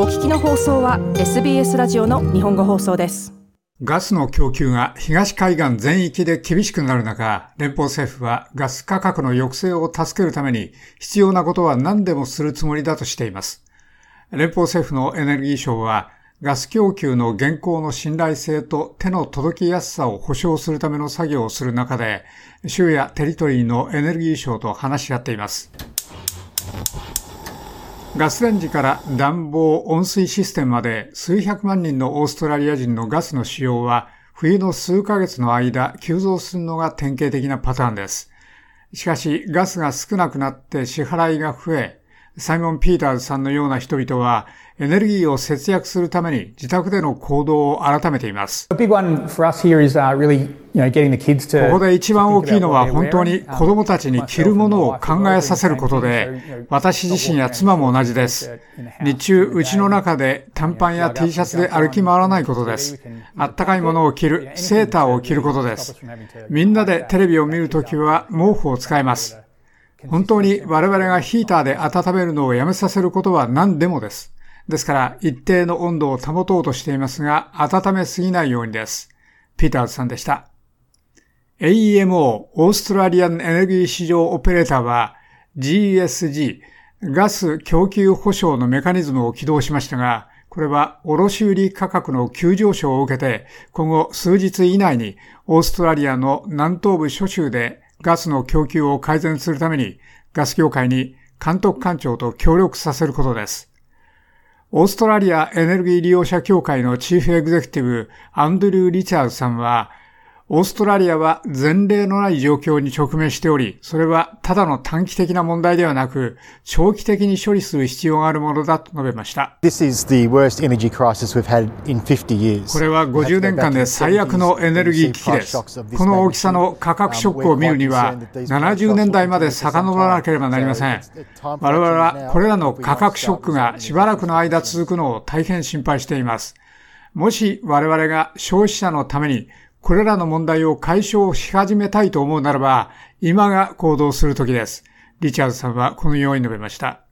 お聞きの放送は SBS ラジオの日本語放送です。ガスの供給が東海岸全域で厳しくなる中、連邦政府はガス価格の抑制を助けるために必要なことは何でもするつもりだとしています。連邦政府のエネルギー省は、ガス供給の現行の信頼性と手の届きやすさを保証するための作業をする中で、州やテリトリーのエネルギー省と話し合っています。ガスレンジから暖房、温水システムまで数百万人のオーストラリア人のガスの使用は、冬の数ヶ月の間急増するのが典型的なパターンです。しかし、ガスが少なくなって支払いが増え、サイモン・ピーターズさんのような人々はエネルギーを節約するために自宅での行動を改めています。ここで一番大きいのは、本当に子供たちに着るものを考えさせることで、私自身や妻も同じです。日中、家の中で短パンや T シャツで歩き回らないことです。あったかいものを着る、セーターを着ることです。みんなでテレビを見るときは毛布を使います。本当に我々がヒーターで温めるのをやめさせることは何でもです。ですから、一定の温度を保とうとしていますが、温めすぎないようにです。ピーターズさんでした。AEMO、オーストラリアンエネルギー市場オペレーターは GSG、ガス供給保証のメカニズムを起動しましたが、これは卸売価格の急上昇を受けて、今後数日以内にオーストラリアの南東部諸州でガスの供給を改善するために、ガス業界に監督官庁と協力させることです。オーストラリアエネルギー利用者協会のチーフエグゼクティブ、アンドリュー・リチャーズさんは、オーストラリアは前例のない状況に直面しており、それはただの短期的な問題ではなく、長期的に処理する必要があるものだと述べました。これは50年間で最悪のエネルギー危機です。この大きさの価格ショックを見るには、70年代まで遡らなければなりません。我々はこれらの価格ショックがしばらくの間続くのを大変心配しています。もし我々が消費者のために、これらの問題を解消し始めたいと思うならば、今が行動する時です。リチャーズさんはこのように述べました。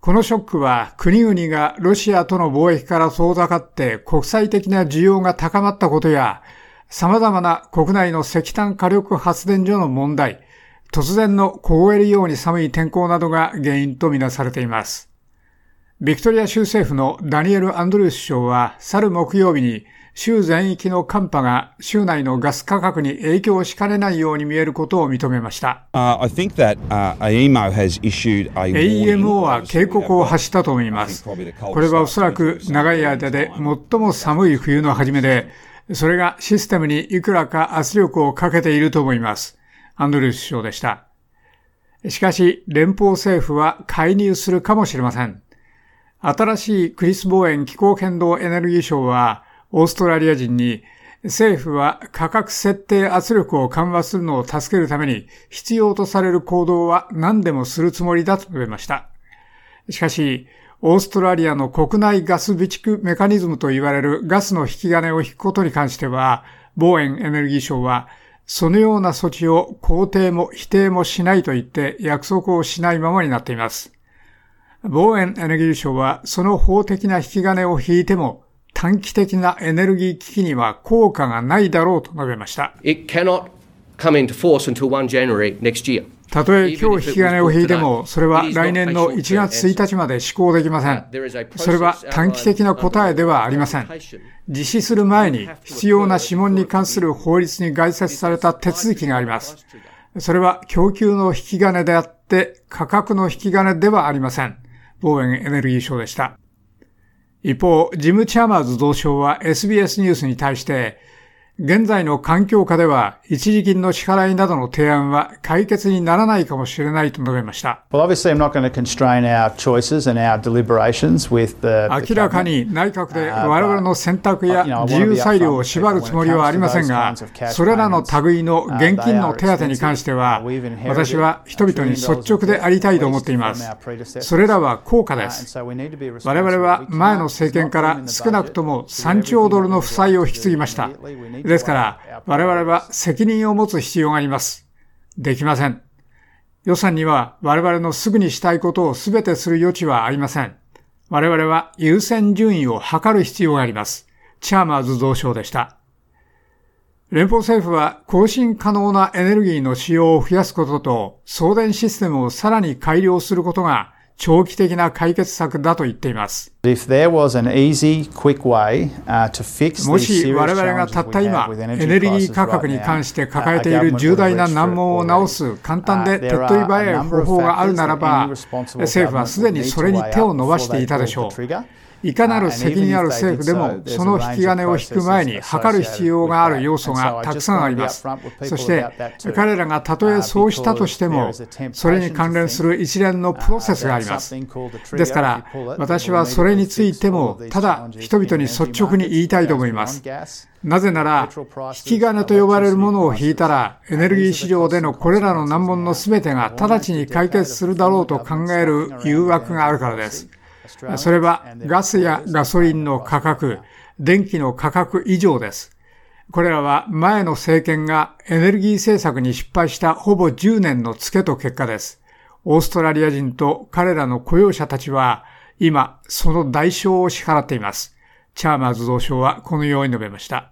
このショックは、国々がロシアとの貿易から遠ざかって国際的な需要が高まったことや、様々な国内の石炭火力発電所の問題、突然の凍えるように寒い天候などが原因とみなされています。ビクトリア州政府のダニエル・アンドリュース首相は、去る木曜日に、州全域の寒波が州内のガス価格に影響しかねないように見えることを認めました。AEMO は警告を発したと思います。これはおそらく長い間で最も寒い冬の初めで、それがシステムにいくらか圧力をかけていると思います。アンドリュース首相でした。しかし、連邦政府は介入するかもしれません。新しいクリス・ボーエン気候変動エネルギー省は、オーストラリア人に、政府は価格設定圧力を緩和するのを助けるために必要とされる行動は何でもするつもりだと述べました。しかし、オーストラリアの国内ガス備蓄メカニズムといわれるガスの引き金を引くことに関しては、ボーエンエネルギー省は、そのような措置を肯定も否定もしないと言って約束をしないままになっています。ボーエンエネルギー省は、その法的な引き金を引いても短期的なエネルギー危機には効果がないだろうと述べました。たとえ今日引き金を引いても、それは来年の1月1日まで施行できません。それは短期的な答えではありません。実施する前に必要な諮問に関する法律に概説された手続きがあります。それは供給の引き金であって、価格の引き金ではありません。ボーエンエネルギー省でした。一方、ジム・チャーマーズ同相は SBS ニュースに対して、現在の環境下では一時金の支払いなどの提案は解決にならないかもしれないと述べました。明らかに内閣で我々の選択や自由裁量を縛るつもりはありませんが、それらの類の現金の手当に関しては、私は人々に率直でありたいと思っています。それらは高価です。我々は前の政権から少なくとも3兆ドルの負債を引き継ぎました。ですから、我々は責任を持つ必要があります。できません。予算には我々のすぐにしたいことをすべてする余地はありません。我々は優先順位を測る必要があります。チャーマーズ蔵相でした。連邦政府は更新可能なエネルギーの使用を増やすことと送電システムをさらに改良することが長期的な解決策だと言っています。もし我々がたった今、エネルギー価格に関して抱えている重大な難問を直す簡単で手っ取り早い方法があるならば、政府はすでにそれに手を伸ばしていたでしょう。いかなる責任ある政府でも、その引き金を引く前に測る必要がある要素がたくさんあります。そして、彼らがたとえそうしたとしても、それに関連する一連のプロセスがあります。ですから、私はそれについてもただ人々に率直に言いたいと思います。なぜなら、引き金と呼ばれるものを引いたら、エネルギー市場でのこれらの難問のすべてが直ちに解決するだろうと考える誘惑があるからです。それはガスやガソリンの価格、電気の価格以上です。これらは前の政権がエネルギー政策に失敗したほぼ10年のツケと結果です。オーストラリア人と彼らの雇用者たちは、今、その代償を支払っています。チャーマーズ蔵相はこのように述べました。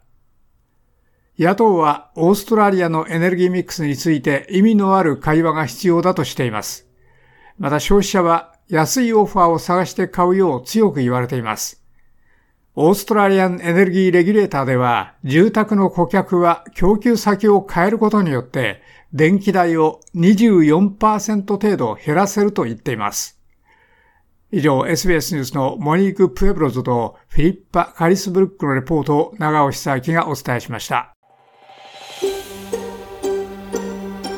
野党はオーストラリアのエネルギーミックスについて意味のある会話が必要だとしています。また消費者は安いオファーを探して買うよう強く言われています。オーストラリアンエネルギーレギュレーターでは、住宅の顧客は供給先を変えることによって電気代を 24% 程度減らせると言っています。以上、SBS ニュースのモニーク・プエブロズとフィリッパ・カリスブルックのレポートを長尾久明がお伝えしました。